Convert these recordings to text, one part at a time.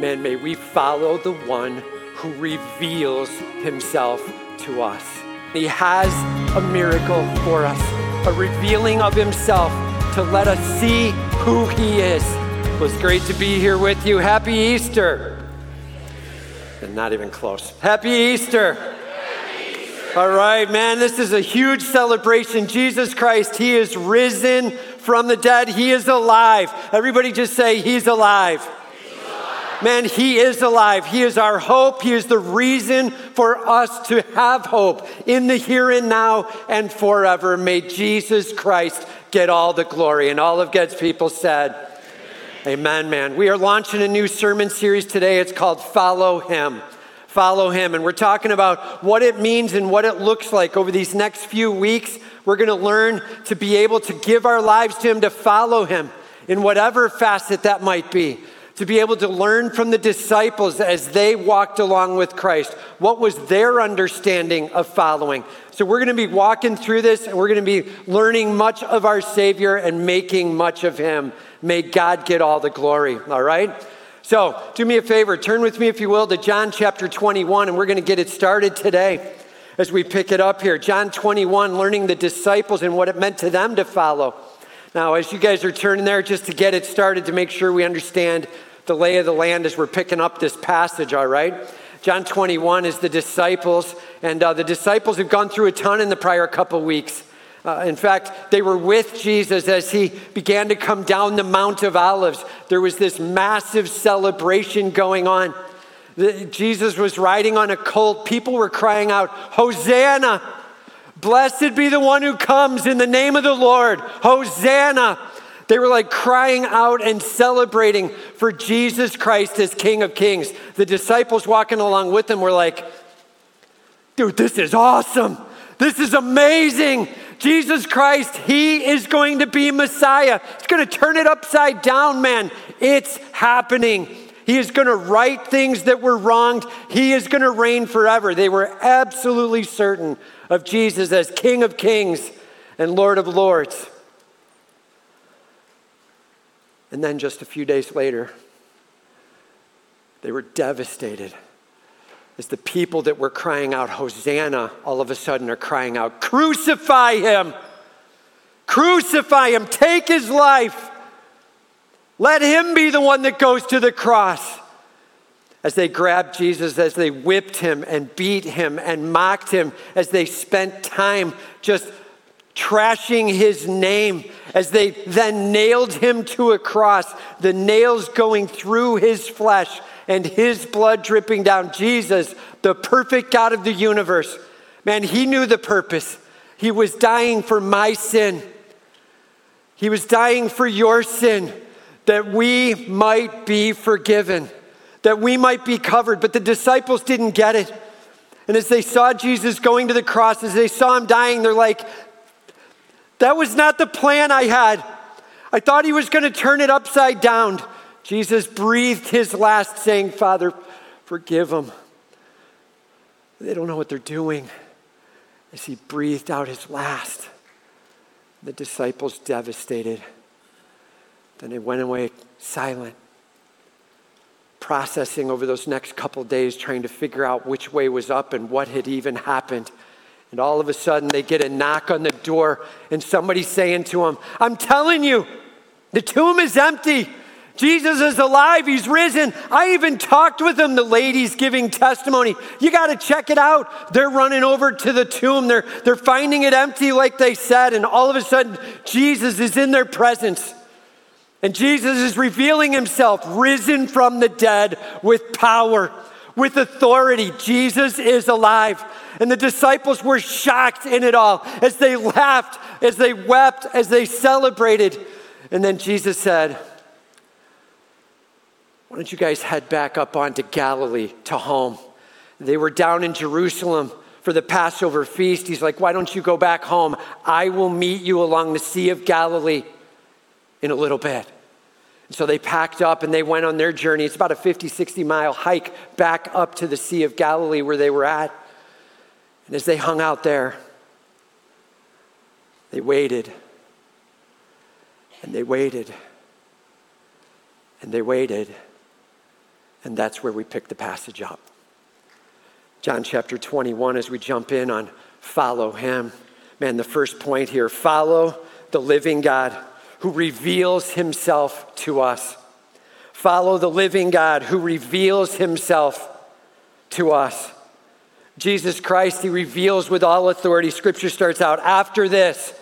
Man, may we follow the one who reveals himself to us. He has a miracle for us, a revealing of himself to let us see who he is. Well, it's great to be here with you. Happy Easter. And not even close. Happy Easter. All right, man, this is a huge celebration. Jesus Christ, he is risen from the dead. He is alive. Everybody just say, he's alive. He's alive. Man, he is alive. He is our hope. He is the reason for us to have hope in the here and now and forever. May Jesus Christ get all the glory. And all of God's people said, amen, man. We are launching a new sermon series today. It's called Follow Him. Follow Him. And we're talking about what it means and what it looks like over these next few weeks. We're going to learn to be able to give our lives to Him, to follow Him in whatever facet that might be, to be able to learn from the disciples as they walked along with Christ. What was their understanding of following? So we're going to be walking through this and we're going to be learning much of our Savior and making much of Him. May God get all the glory. All right? So do me a favor, turn with me, if you will, to John chapter 21, and we're going to get it started today as we pick it up here. John 21, learning the disciples and what it meant to them to follow. Now, as you guys are turning there, just to get it started, to make sure we understand the lay of the land as we're picking up this passage, all right? John 21 is the disciples, and the disciples have gone through a ton in the prior couple weeks. In fact, they were with Jesus as he began to come down the Mount of Olives. There was this massive celebration going on. Jesus was riding on a colt. People were crying out, Hosanna! Blessed be the one who comes in the name of the Lord! Hosanna! They were like crying out and celebrating for Jesus Christ as King of Kings. The disciples walking along with him were like, dude, this is awesome! This is amazing! Jesus Christ, he is going to be Messiah. He's going to turn it upside down, man. It's happening. He is going to right things that were wronged. He is going to reign forever. They were absolutely certain of Jesus as King of Kings and Lord of Lords. And then just a few days later, they were devastated as the people that were crying out, Hosanna, all of a sudden are crying out, crucify him! Crucify him! Take his life! Let him be the one that goes to the cross! As they grabbed Jesus, as they whipped him and beat him and mocked him, as they spent time just trashing his name, as they then nailed him to a cross, the nails going through his flesh, and his blood dripping down. Jesus, the perfect God of the universe. Man, he knew the purpose. He was dying for my sin. He was dying for your sin, that we might be forgiven, that we might be covered. But the disciples didn't get it. And as they saw Jesus going to the cross, as they saw him dying, they're like, that was not the plan I had. I thought he was going to turn it upside down. Jesus breathed his last, saying, Father, forgive them. They don't know what they're doing. As he breathed out his last, the disciples devastated. Then they went away silent, processing over those next couple days, trying to figure out which way was up and what had even happened. And all of a sudden, they get a knock on the door, and somebody's saying to them, I'm telling you, the tomb is empty. Jesus is alive. He's risen. I even talked with him. The lady's giving testimony. You got to check it out. They're running over to the tomb. They're finding it empty like they said. And all of a sudden, Jesus is in their presence. And Jesus is revealing himself, risen from the dead with power, with authority. Jesus is alive. And the disciples were shocked in it all as they laughed, as they wept, as they celebrated. And then Jesus said, why don't you guys head back up onto Galilee to home? They were down in Jerusalem for the Passover feast. He's like, why don't you go back home? I will meet you along the Sea of Galilee in a little bit. And so they packed up and they went on their journey. It's about a 50, 60 mile hike back up to the Sea of Galilee where they were at. And as they hung out there, they waited and they waited and they waited. And that's where we pick the passage up. John chapter 21, as we jump in on follow him. Man, the first point here, follow the living God who reveals himself to us. Follow the living God who reveals himself to us. Jesus Christ, he reveals with all authority. Scripture starts out, after this,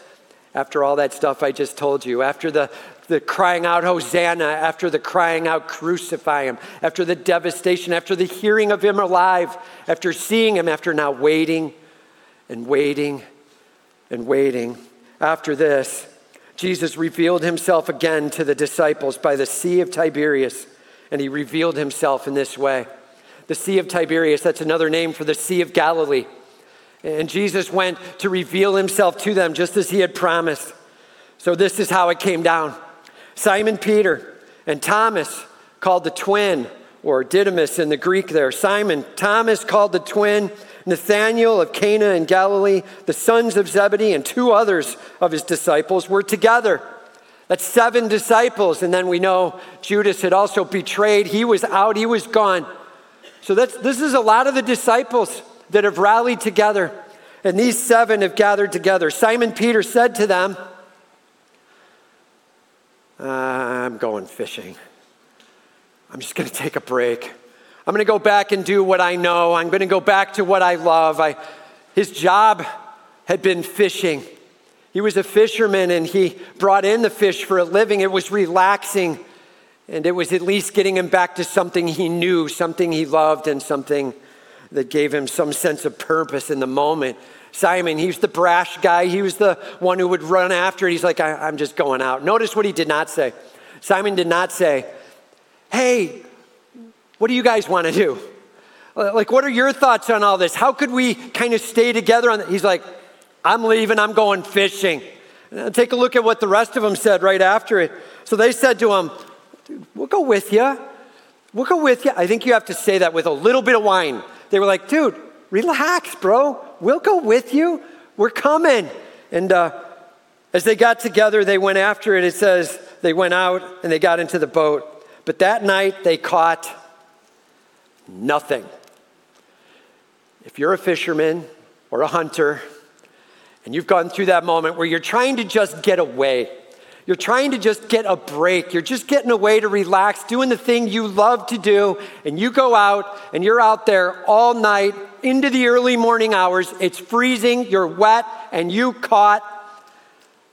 after all that stuff I just told you, after the crying out, Hosanna, after the crying out, crucify him, after the devastation, after the hearing of him alive, after seeing him, after now waiting and waiting and waiting. After this, Jesus revealed himself again to the disciples by the Sea of Tiberias, and he revealed himself in this way. The Sea of Tiberias, that's another name for the Sea of Galilee. And Jesus went to reveal himself to them just as he had promised. So this is how it came down. Simon Peter and Thomas, called the twin, or Didymus in the Greek there. Simon, Thomas, called the twin, Nathanael of Cana in Galilee, the sons of Zebedee, and two others of his disciples were together. That's 7 disciples. And then we know Judas had also betrayed. He was out, he was gone. So this is a lot of the disciples that have rallied together. And these 7 have gathered together. Simon Peter said to them, I'm going fishing. I'm just going to take a break. I'm going to go back and do what I know. I'm going to go back to what I love. His job had been fishing. He was a fisherman and he brought in the fish for a living. It was relaxing and it was at least getting him back to something he knew, something he loved, and something that gave him some sense of purpose in the moment. Simon, he was the brash guy. He was the one who would run after it. He's like, I'm just going out. Notice what he did not say. Simon did not say, hey, what do you guys want to do? Like, what are your thoughts on all this? How could we kind of stay together on that? He's like, I'm leaving. I'm going fishing. And take a look at what the rest of them said right after it. So they said to him, we'll go with you. We'll go with you. I think you have to say that with a little bit of wine. They were like, dude, relax, bro. We'll go with you. We're coming. And as they got together, they went after it. It says they went out and they got into the boat. But that night they caught nothing. If you're a fisherman or a hunter and you've gone through that moment where you're trying to just get away, you're trying to just get a break, you're just getting away to relax, doing the thing you love to do, and you go out and you're out there all night into the early morning hours, it's freezing, you're wet, and you caught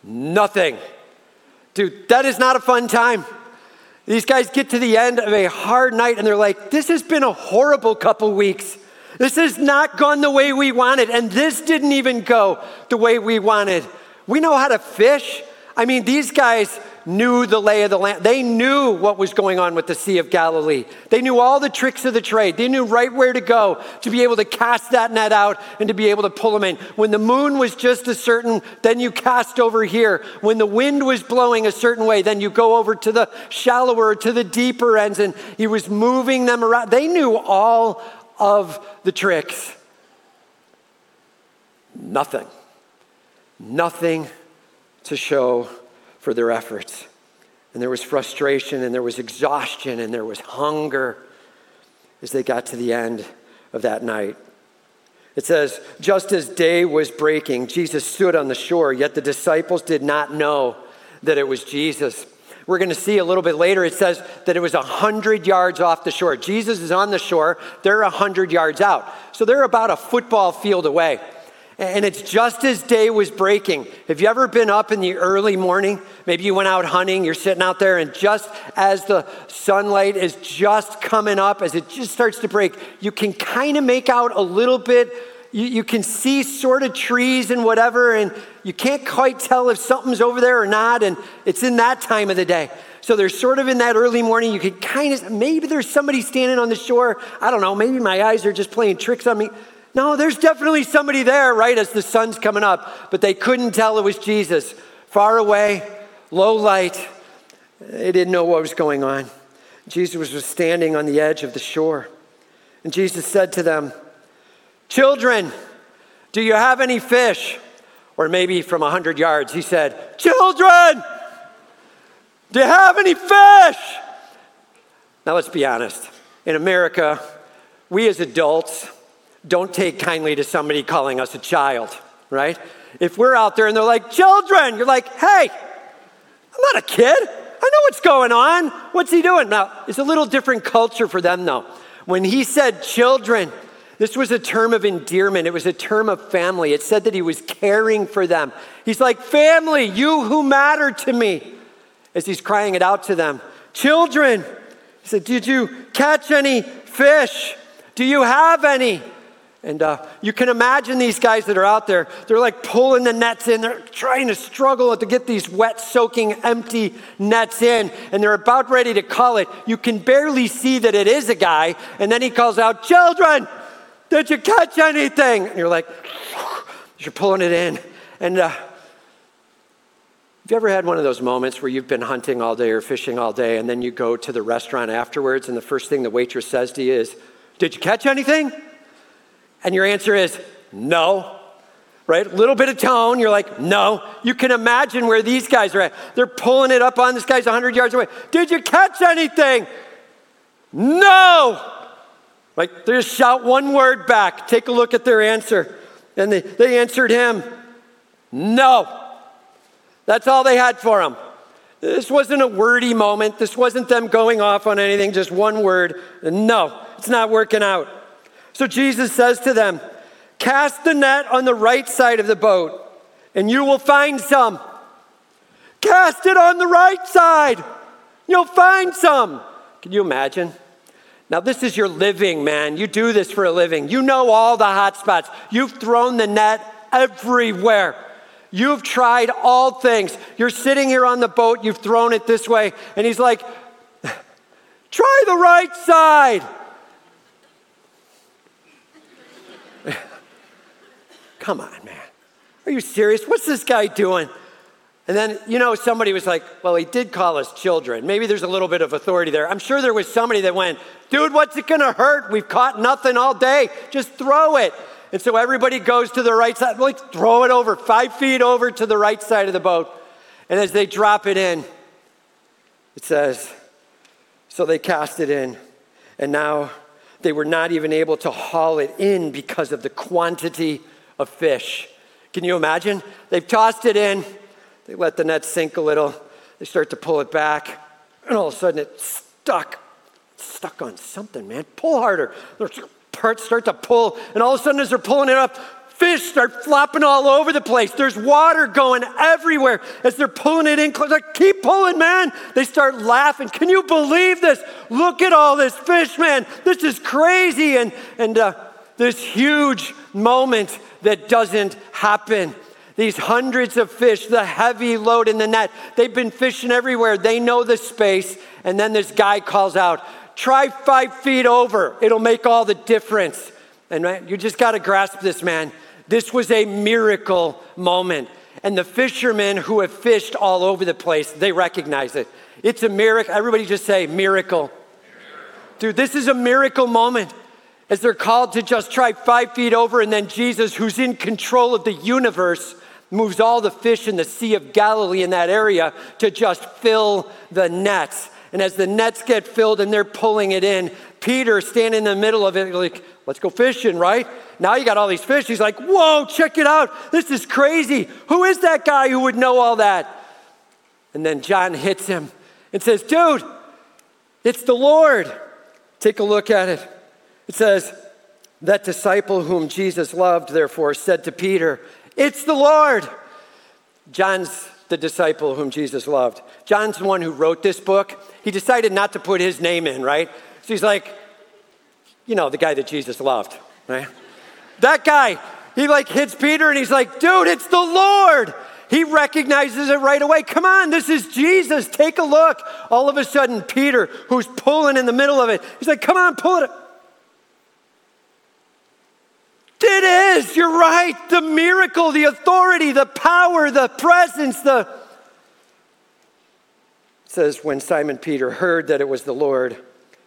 nothing. Dude, that is not a fun time. These guys get to the end of a hard night and they're like, this has been a horrible couple weeks. This has not gone the way we wanted, and this didn't even go the way we wanted. We know how to fish. I mean, these guys knew the lay of the land. They knew what was going on with the Sea of Galilee. They knew all the tricks of the trade. They knew right where to go to be able to cast that net out and to be able to pull them in. When the moon was just a certain, then you cast over here. When the wind was blowing a certain way, then you go over to the shallower, to the deeper ends, and he was moving them around. They knew all of the tricks. Nothing to show for their efforts. And there was frustration and there was exhaustion and there was hunger as they got to the end of that night. It says, just as day was breaking, Jesus stood on the shore, yet the disciples did not know that it was Jesus. We're going to see a little bit later, it says that it was 100 yards off the shore. Jesus is on the shore. They're 100 yards out. So they're about a football field away. And it's just as day was breaking. Have you ever been up in the early morning? Maybe you went out hunting, you're sitting out there, and just as the sunlight is just coming up, as it just starts to break, you can kind of make out a little bit, you can see sort of trees and whatever, and you can't quite tell if something's over there or not, and it's in that time of the day. So they're sort of in that early morning, you could kind of, maybe there's somebody standing on the shore. I don't know, maybe my eyes are just playing tricks on me. No, there's definitely somebody there, right, as the sun's coming up, but they couldn't tell it was Jesus. Far away, low light. They didn't know what was going on. Jesus was standing on the edge of the shore, and Jesus said to them, children, do you have any fish? Or maybe from 100 yards, he said, children, do you have any fish? Now let's be honest. In America, we as adults don't take kindly to somebody calling us a child, right? If we're out there and they're like, children, you're like, hey, I'm not a kid. I know what's going on. What's he doing? Now, it's a little different culture for them, though. When he said children, this was a term of endearment. It was a term of family. It said that he was caring for them. He's like, family, you who matter to me, as he's crying it out to them. Children, he said, did you catch any fish? Do you have any? And you can imagine these guys that are out there, they're like pulling the nets in. They're trying to struggle to get these wet, soaking, empty nets in. And they're about ready to call it. You can barely see that it is a guy. And then he calls out, children, did you catch anything? And you're like, you're pulling it in. And have you ever had one of those moments where you've been hunting all day or fishing all day, and then you go to the restaurant afterwards, and the first thing the waitress says to you is, did you catch anything? And your answer is, no, right? A little bit of tone. You're like, no. You can imagine where these guys are at. They're pulling it up on this guy's 100 yards away. Did you catch anything? No. Like, they just shout one word back. Take a look at their answer. And they answered him, no. That's all they had for him. This wasn't a wordy moment. This wasn't them going off on anything, just one word. No, it's not working out. So Jesus says to them, cast the net on the right side of the boat, and you will find some. Cast it on the right side. You'll find some. Can you imagine? Now, this is your living, man. You do this for a living. You know all the hot spots. You've thrown the net everywhere. You've tried all things. You're sitting here on the boat. You've thrown it this way. And he's like, try the right side. Come on, man. Are you serious? What's this guy doing? And then, you know, somebody was like, well, he did call us children. Maybe there's a little bit of authority there. I'm sure there was somebody that went, dude, what's it going to hurt? We've caught nothing all day. Just throw it. And so everybody goes to the right side. Like, throw it over 5 feet over to the right side of the boat. And as they drop it in, it says, so they cast it in. And now they were not even able to haul it in because of the quantity of fish. Can you imagine? They've tossed it in. They let the net sink a little. They start to pull it back. And all of a sudden it's stuck. It's stuck on something, man. Pull harder. They're parts start to pull, and all of a sudden as they're pulling it up, fish start flopping all over the place. There's water going everywhere as they're pulling it in close. Like, keep pulling, man. They start laughing. Can you believe this? Look at all this fish, man. This is crazy. And this huge moment that doesn't happen. These hundreds of fish, the heavy load in the net. They've been fishing everywhere. They know the space. And then this guy calls out, try 5 feet over. It'll make all the difference. And man, you just got to grasp this, man. This was a miracle moment. And the fishermen who have fished all over the place, they recognize it. It's a miracle. Everybody just say miracle. Dude, this is a miracle moment. As they're called to just try 5 feet over, and then Jesus, who's in control of the universe, moves all the fish in the Sea of Galilee in that area to just fill the nets. And as the nets get filled and they're pulling it in, Peter standing in the middle of it, like, let's go fishing, right? Now you got all these fish. He's like, whoa, check it out. This is crazy. Who is that guy who would know all that? And then John hits him and says, dude, it's the Lord. Take a look at it. It says, that disciple whom Jesus loved, therefore, said to Peter, it's the Lord. John's the disciple whom Jesus loved. John's the one who wrote this book. He decided not to put his name in, right? So he's like, you know, the guy that Jesus loved, right? That guy, he like hits Peter and he's like, dude, it's the Lord. He recognizes it right away. Come on, this is Jesus. Take a look. All of a sudden, Peter, who's pulling in the middle of it, he's like, come on, pull it up. It is, you're right, the miracle, the authority, the power, the presence, It says, when Simon Peter heard that it was the Lord,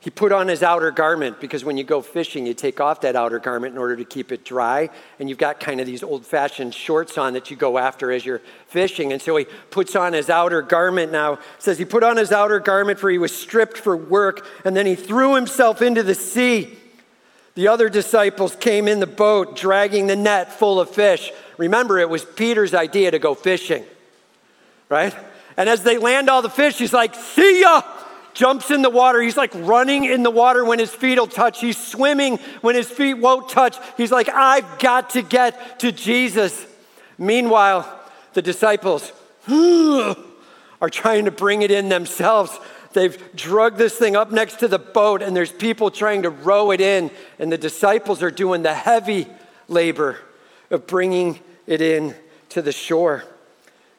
He put on his outer garment, because when you go fishing, you take off that outer garment in order to keep it dry. And you've got kind of these old-fashioned shorts on that you go after as you're fishing. And so he puts on his outer garment now. It says he put on his outer garment, for he was stripped for work. And then he threw himself into the sea. The other disciples came in the boat, dragging the net full of fish. Remember, it was Peter's idea to go fishing, right? And as they land all the fish, he's like, "See ya!" Jumps in the water. He's like running in the water when his feet will touch. He's swimming when his feet won't touch. He's like, "I've got to get to Jesus." Meanwhile, the disciples are trying to bring it in themselves. They've dragged this thing up next to the boat, and there's people trying to row it in, and the disciples are doing the heavy labor of bringing it in to the shore.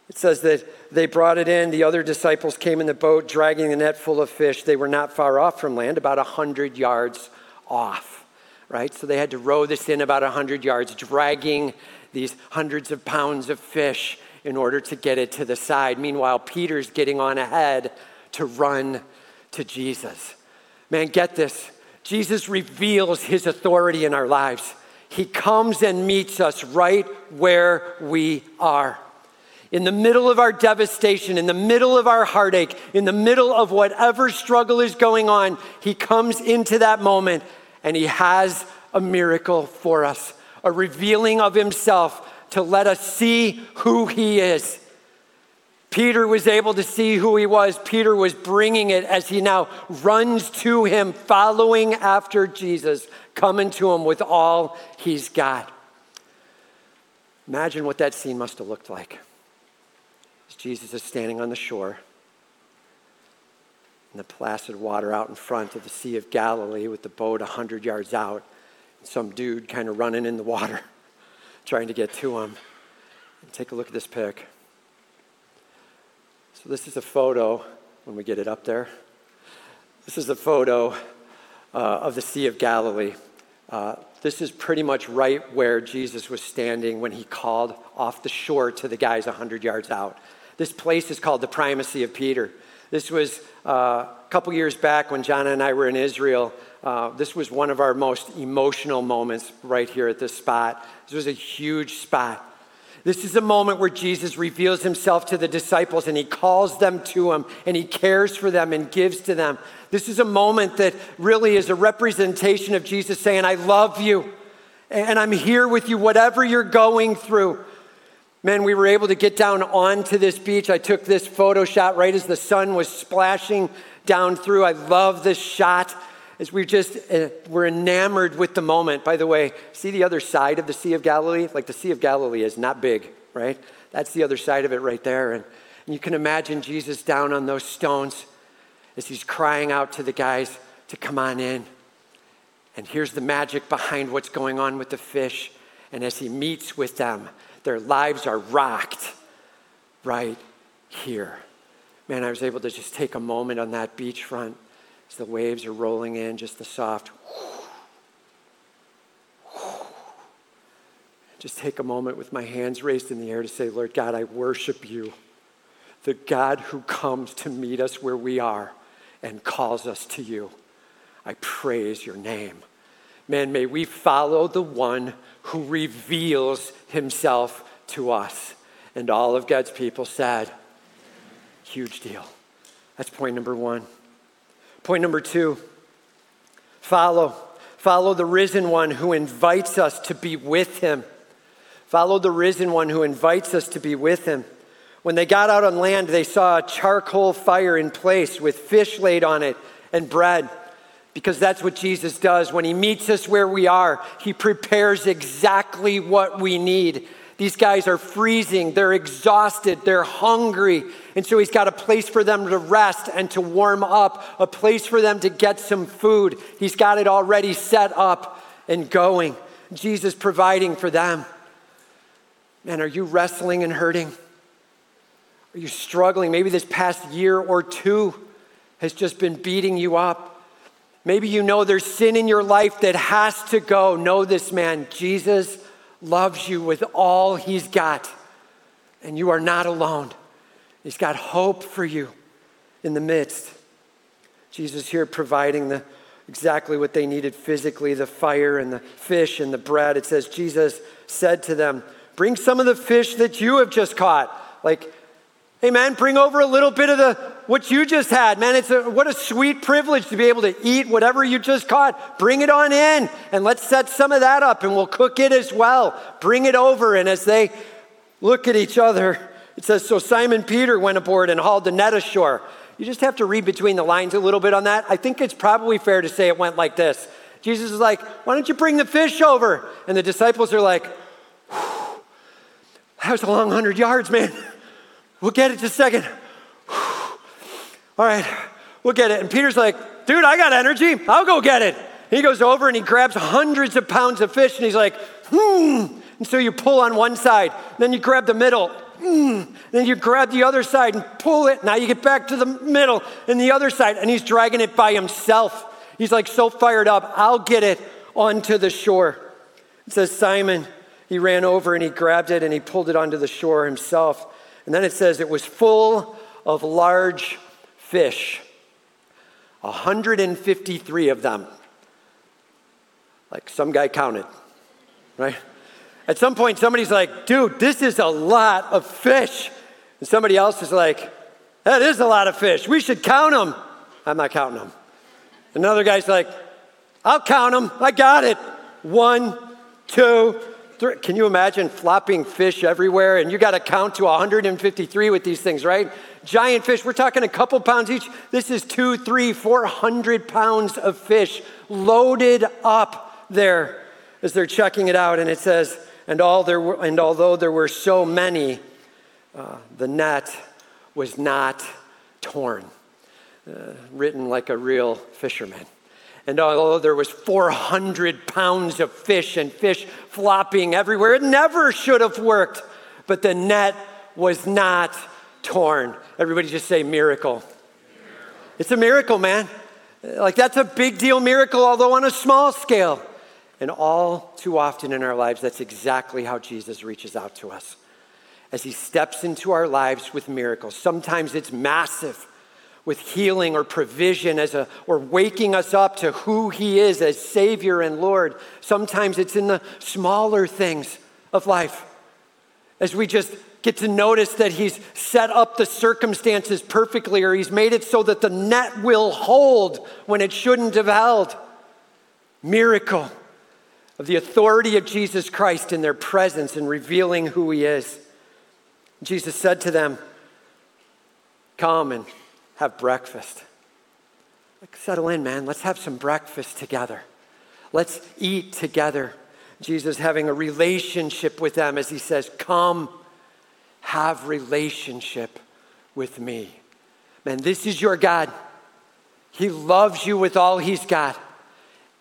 It says that they brought it in. The other disciples came in the boat, dragging the net full of fish. They were not far off from land, about 100 yards off, right? So they had to row this in about 100 yards, dragging these hundreds of pounds of fish in order to get it to the side. Meanwhile, Peter's getting on ahead to run to Jesus. Man, get this. Jesus reveals his authority in our lives. He comes and meets us right where we are. In the middle of our devastation, in the middle of our heartache, in the middle of whatever struggle is going on, he comes into that moment and he has a miracle for us, a revealing of himself to let us see who he is. Peter was able to see who he was. Peter was bringing it as he now runs to him, following after Jesus, coming to him with all he's got. Imagine what that scene must have looked like. Jesus is standing on the shore in the placid water out in front of the Sea of Galilee with the boat 100 yards out. And some dude kind of running in the water, trying to get to him. And take a look at this pic. So this is a photo, when we get it up there. This is a photo of the Sea of Galilee. This is pretty much right where Jesus was standing when he called off the shore to the guys 100 yards out. This place is called the Primacy of Peter. This was a couple years back when John and I were in Israel. This was one of our most emotional moments right here at this spot. This was a huge spot. This is a moment where Jesus reveals himself to the disciples and he calls them to him and he cares for them and gives to them. This is a moment that really is a representation of Jesus saying, "I love you and I'm here with you, whatever you're going through." Man, we were able to get down onto this beach. I took this photo shot right as the sun was splashing down through. I love this shot as we just were enamored with the moment. By the way, see the other side of the Sea of Galilee? Like the Sea of Galilee is not big, right? That's the other side of it right there. And you can imagine Jesus down on those stones as he's crying out to the guys to come on in. And here's the magic behind what's going on with the fish. And as he meets with them, their lives are rocked right here. Man, I was able to just take a moment on that beachfront as the waves are rolling in, just the soft whoosh. Just take a moment with my hands raised in the air to say, "Lord God, I worship you, the God who comes to meet us where we are and calls us to you. I praise your name." Man, may we follow the one who reveals himself to us. And all of God's people said, amen. Huge deal. That's point number one. Point number two, follow. Follow the risen one who invites us to be with him. Follow the risen one who invites us to be with him. When they got out on land, they saw a charcoal fire in place with fish laid on it and bread. Because that's what Jesus does. When he meets us where we are, he prepares exactly what we need. These guys are freezing, they're exhausted, they're hungry. And so he's got a place for them to rest and to warm up, a place for them to get some food. He's got it already set up and going. Jesus providing for them. Man, are you wrestling and hurting? Are you struggling? Maybe this past year or two has just been beating you up. Maybe you know there's sin in your life that has to go. Know this, man. Jesus loves you with all he's got. And you are not alone. He's got hope for you in the midst. Jesus here providing exactly what they needed physically, the fire and the fish and the bread. It says, Jesus said to them, bring some of the fish that you have just caught. Like, hey man, bring over a little bit of what you just had, man. What a sweet privilege to be able to eat whatever you just caught. Bring it on in and let's set some of that up and we'll cook it as well. Bring it over. And as they look at each other, it says, so Simon Peter went aboard and hauled the net ashore. You just have to read between the lines a little bit on that. I think it's probably fair to say it went like this. Jesus is like, why don't you bring the fish over? And the disciples are like, that was a long 100 yards, man. We'll get it just a second. All right, we'll get it. And Peter's like, dude, I got energy. I'll go get it. He goes over and he grabs hundreds of pounds of fish and he's like, And so you pull on one side, then you grab the middle. Then you grab the other side and pull it. Now you get back to the middle and the other side, and he's dragging it by himself. He's like so fired up. I'll get it onto the shore. It says Simon, he ran over and he grabbed it and he pulled it onto the shore himself. And then it says it was full of large fish, 153 of them. Like some guy counted, right? At some point, somebody's like, dude, this is a lot of fish. And somebody else is like, that is a lot of fish. We should count them. I'm not counting them. Another guy's like, I'll count them. I got it. 1, 2, 3. Can you imagine flopping fish everywhere? And you got to count to 153 with these things, right? Giant fish. We're talking a couple pounds each. This is 200, 300, 400 pounds of fish loaded up there as they're checking it out. And it says, although there were so many, the net was not torn. Written like a real fisherman. And although there was 400 pounds of fish and fish flopping everywhere, it never should have worked. But the net was not torn. Everybody just say miracle. It's a miracle, man. Like that's a big deal miracle, although on a small scale. And all too often in our lives, that's exactly how Jesus reaches out to us. As he steps into our lives with miracles. Sometimes it's massive with healing or provision or waking us up to who he is as Savior and Lord. Sometimes it's in the smaller things of life. As we just get to notice that he's set up the circumstances perfectly, or he's made it so that the net will hold when it shouldn't have held. Miracle. Of the authority of Jesus Christ in their presence and revealing who he is. Jesus said to them, come and have breakfast. Like, settle in, man. Let's have some breakfast together. Let's eat together. Jesus having a relationship with them as he says, come have relationship with me. Man, this is your God. He loves you with all he's got.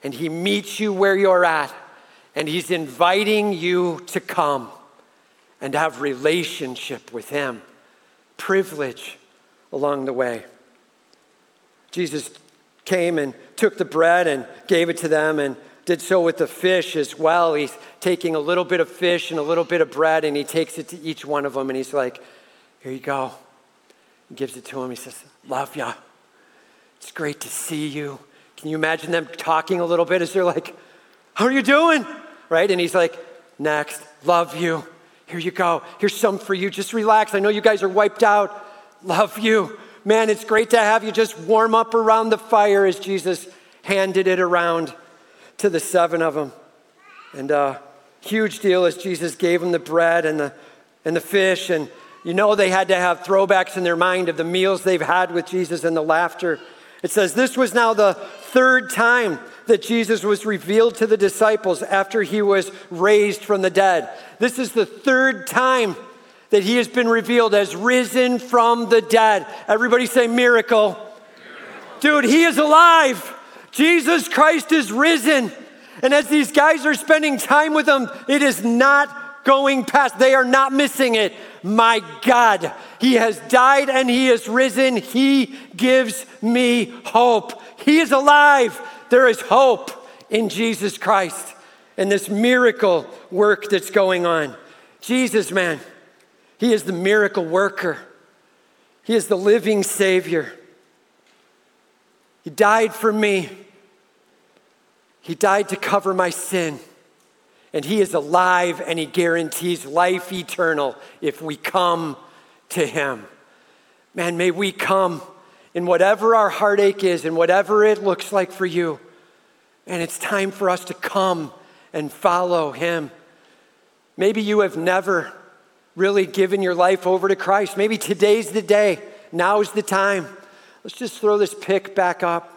And he meets you where you're at. And he's inviting you to come and have relationship with him. Privilege along the way. Jesus came and took the bread and gave it to them and did so with the fish as well. He's taking a little bit of fish and a little bit of bread and he takes it to each one of them and he's like, here you go. He gives it to him. He says, love ya. It's great to see you. Can you imagine them talking a little bit as they're like, how are you doing? Right? And he's like, next, love you. Here you go. Here's some for you. Just relax. I know you guys are wiped out. Love you. Man, it's great to have you. Just warm up around the fire as Jesus handed it around to the 7 of them. And a huge deal as Jesus gave them the bread and the fish. And you know they had to have throwbacks in their mind of the meals they've had with Jesus and the laughter. It says, this was now the 3rd time that Jesus was revealed to the disciples after he was raised from the dead. This is the 3rd time that he has been revealed as risen from the dead. Everybody say miracle. Dude, he is alive. Jesus Christ is risen. And as these guys are spending time with him, it is not going past. They are not missing it. My God, he has died and he is risen. He gives me hope. He is alive. There is hope in Jesus Christ and this miracle work that's going on. Jesus, man, he is the miracle worker. He is the living Savior. He died for me. He died to cover my sin. And he is alive and he guarantees life eternal if we come to him. Man, may we come in whatever our heartache is and whatever it looks like for you. And it's time for us to come and follow him. Maybe you have never really given your life over to Christ. Maybe today's the day. Now's the time. Let's just throw this pic back up.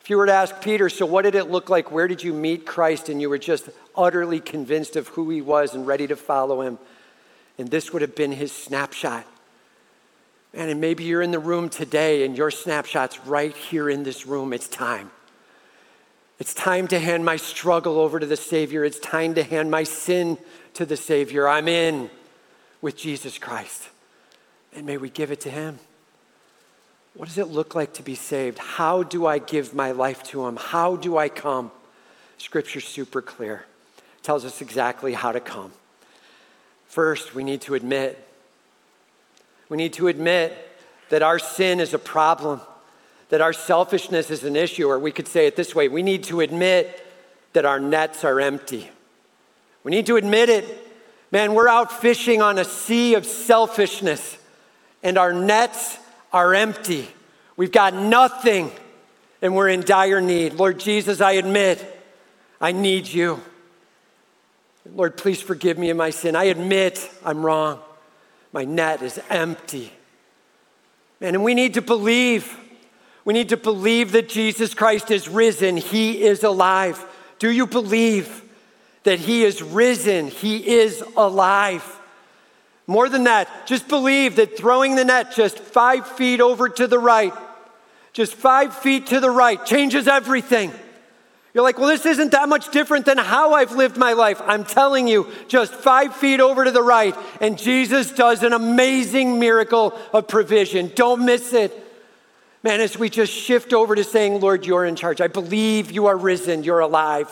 If you were to ask Peter, so what did it look like? Where did you meet Christ? And you were just utterly convinced of who he was and ready to follow him. And this would have been his snapshot. And maybe you're in the room today and your snapshot's right here in this room. It's time. It's time to hand my struggle over to the Savior. It's time to hand my sin to the Savior. I'm in with Jesus Christ. And may we give it to him. What does it look like to be saved? How do I give my life to him? How do I come? Scripture's super clear. It tells us exactly how to come. First, we need to admit. We need to admit that our sin is a problem, that our selfishness is an issue, or we could say it this way. We need to admit that our nets are empty. We need to admit it. Man, we're out fishing on a sea of selfishness, and our nets are empty. We've got nothing and we're in dire need. Lord Jesus, I admit I need you. Lord, please forgive me of my sin. I admit I'm wrong. My net is empty. Man, and we need to believe. We need to believe that Jesus Christ is risen. He is alive. Do you believe that he is risen? He is alive. More than that, just believe that throwing the net just 5 feet over to the right, just 5 feet to the right, changes everything. You're like, well, this isn't that much different than how I've lived my life. I'm telling you, just 5 feet over to the right, and Jesus does an amazing miracle of provision. Don't miss it. Man, as we just shift over to saying, Lord, you're in charge. I believe you are risen, you're alive.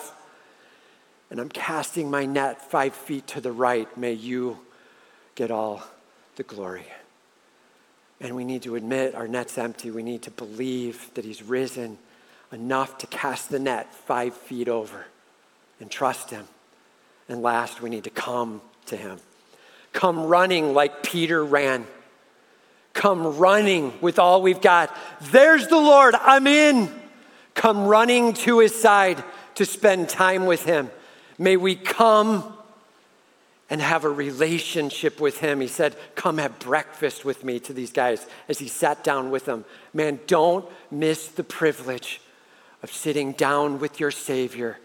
And I'm casting my net 5 feet to the right. May you get all the glory. And we need to admit our net's empty. We need to believe that he's risen enough to cast the net 5 feet over and trust him. And last, we need to come to him. Come running like Peter ran. Come running with all we've got. There's the Lord, I'm in. Come running to his side to spend time with him. May we come and have a relationship with him. He said, come have breakfast with me to these guys as he sat down with them. Man, don't miss the privilege of sitting down with your Savior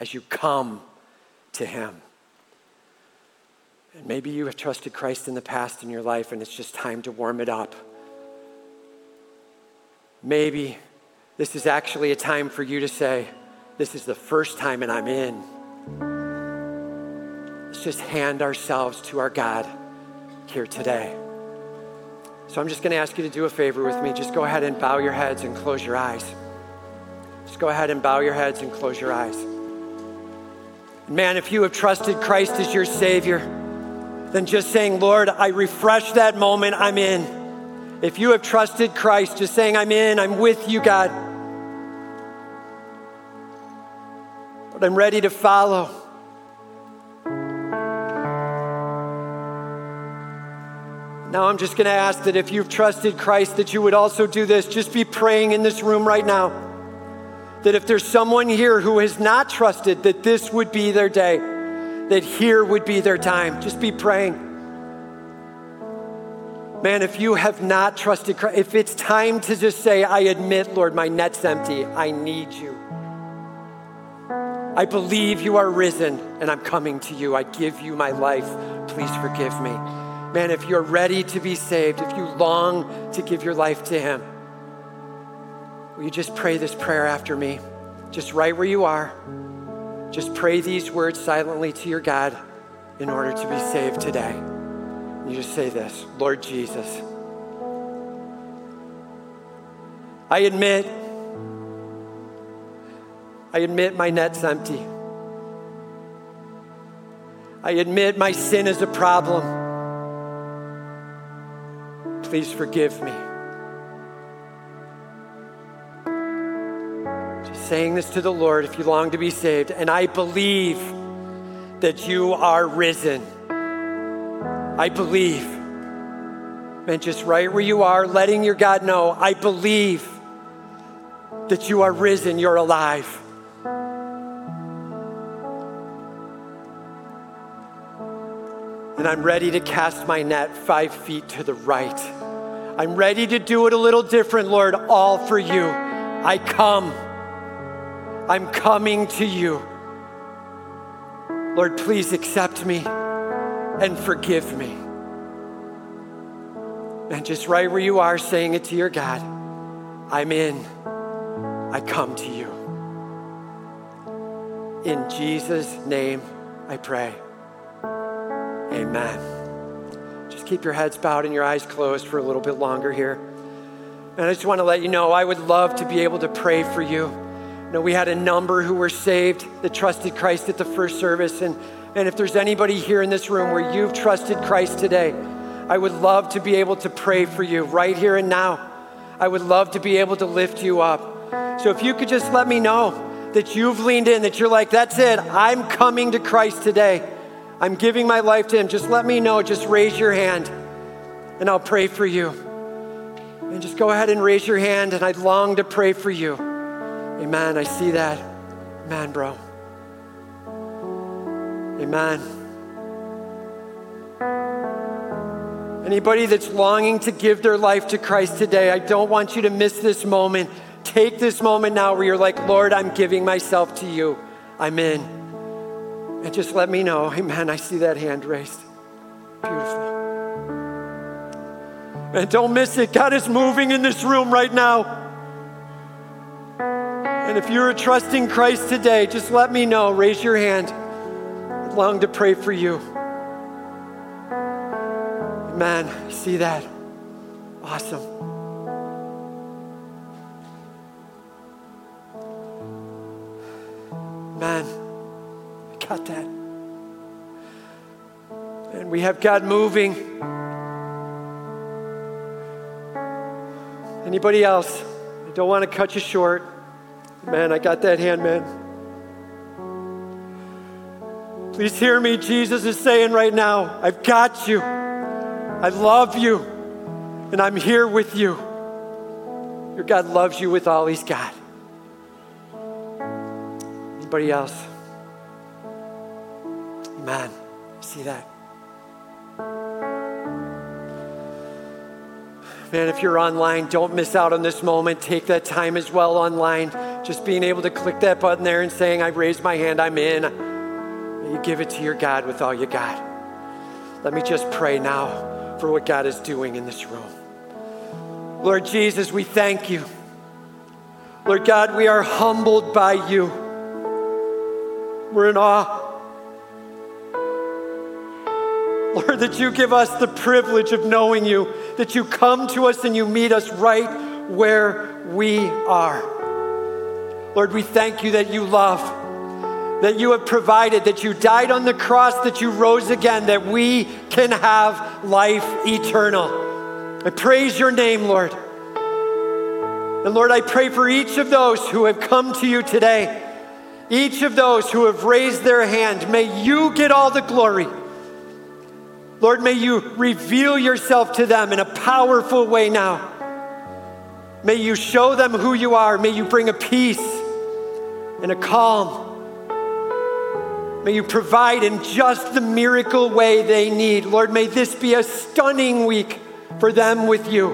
as you come to him. And maybe you have trusted Christ in the past in your life and it's just time to warm it up. Maybe this is actually a time for you to say, this is the first time and I'm in. Let's just hand ourselves to our God here today. So I'm just going to ask you to do a favor with me. Just go ahead and bow your heads and close your eyes. Just go ahead and bow your heads and close your eyes. Man, if you have trusted Christ as your Savior, then just saying, Lord, I refresh that moment, I'm in. If you have trusted Christ, just saying, I'm in, I'm with you, God. But I'm ready to follow. Now I'm just going to ask that if you've trusted Christ that you would also do this. Just be praying in this room right now. That if there's someone here who has not trusted, that this would be their day. That here would be their time. Just be praying. Man, if you have not trusted Christ, if it's time to just say, I admit, Lord, my net's empty. I need you. I believe you are risen and I'm coming to you. I give you my life. Please forgive me. Man, if you're ready to be saved, if you long to give your life to him, will you just pray this prayer after me? Just right where you are. Just pray these words silently to your God in order to be saved today. You just say this, Lord Jesus, I admit my net's empty. I admit my sin is a problem. Please forgive me. saying this to the Lord if you long to be saved. And I believe that you are risen. I believe. Man, just right where you are, letting your God know, I believe that you are risen, you're alive. And I'm ready to cast my net 5 feet to the right. I'm ready to do it a little different, Lord, all for you. I come. I'm coming to you. Lord, please accept me and forgive me. And just right where you are, saying it to your God, I'm in. I come to you. In Jesus' name, I pray. Amen. Just keep your heads bowed and your eyes closed for a little bit longer here. And I just want to let you know, I would love to be able to pray for you. You know, we had a number who were saved that trusted Christ at the first service. And if there's anybody here in this room where you've trusted Christ today, I would love to be able to pray for you right here and now. I would love to be able to lift you up. So if you could just let me know that you've leaned in, that you're like, that's it, I'm coming to Christ today. I'm giving my life to him. Just let me know. Just raise your hand and I'll pray for you. And just go ahead and raise your hand, and I long to pray for you. Amen. I see that. Amen, bro. Amen. Anybody that's longing to give their life to Christ today, I don't want you to miss this moment. Take this moment now where you're like, Lord, I'm giving myself to you. I'm in. And just let me know. Amen. I see that hand raised. Beautiful. And don't miss it. God is moving in this room right now. And if you're trusting Christ today, just let me know. Raise your hand. I long to pray for you. Amen. I see that. Awesome. Amen. Got that. And we have God moving. Anybody else? I don't want to cut you short. Man, I got that hand, man. Please hear me. Jesus is saying right now, I've got you. I love you. And I'm here with you. Your God loves you with all he's got. Anybody else? Man, see that. Man, if you're online, don't miss out on this moment. Take that time as well online. Just being able to click that button there and saying, I raised my hand, I'm in. And you give it to your God with all you got. Let me just pray now for what God is doing in this room. Lord Jesus, we thank you. Lord God, we are humbled by you. We're in awe. Lord, that you give us the privilege of knowing you, that you come to us and you meet us right where we are. Lord, we thank you that you love, that you have provided, that you died on the cross, that you rose again, that we can have life eternal. I praise your name, Lord. And Lord, I pray for each of those who have come to you today, each of those who have raised their hand. May you get all the glory. Lord, may you reveal yourself to them in a powerful way now. May you show them who you are. May you bring a peace and a calm. May you provide in just the miracle way they need. Lord, may this be a stunning week for them with you.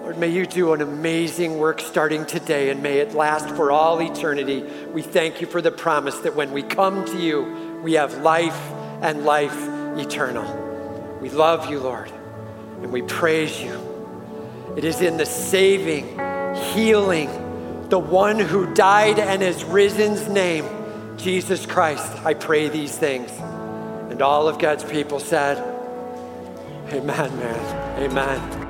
Lord, may you do an amazing work starting today, and may it last for all eternity. We thank you for the promise that when we come to you, we have life and life eternal. We love you, Lord, and we praise you. It is in the saving, healing, the one who died and is risen's name, Jesus Christ, I pray these things. And all of God's people said, amen, man, amen.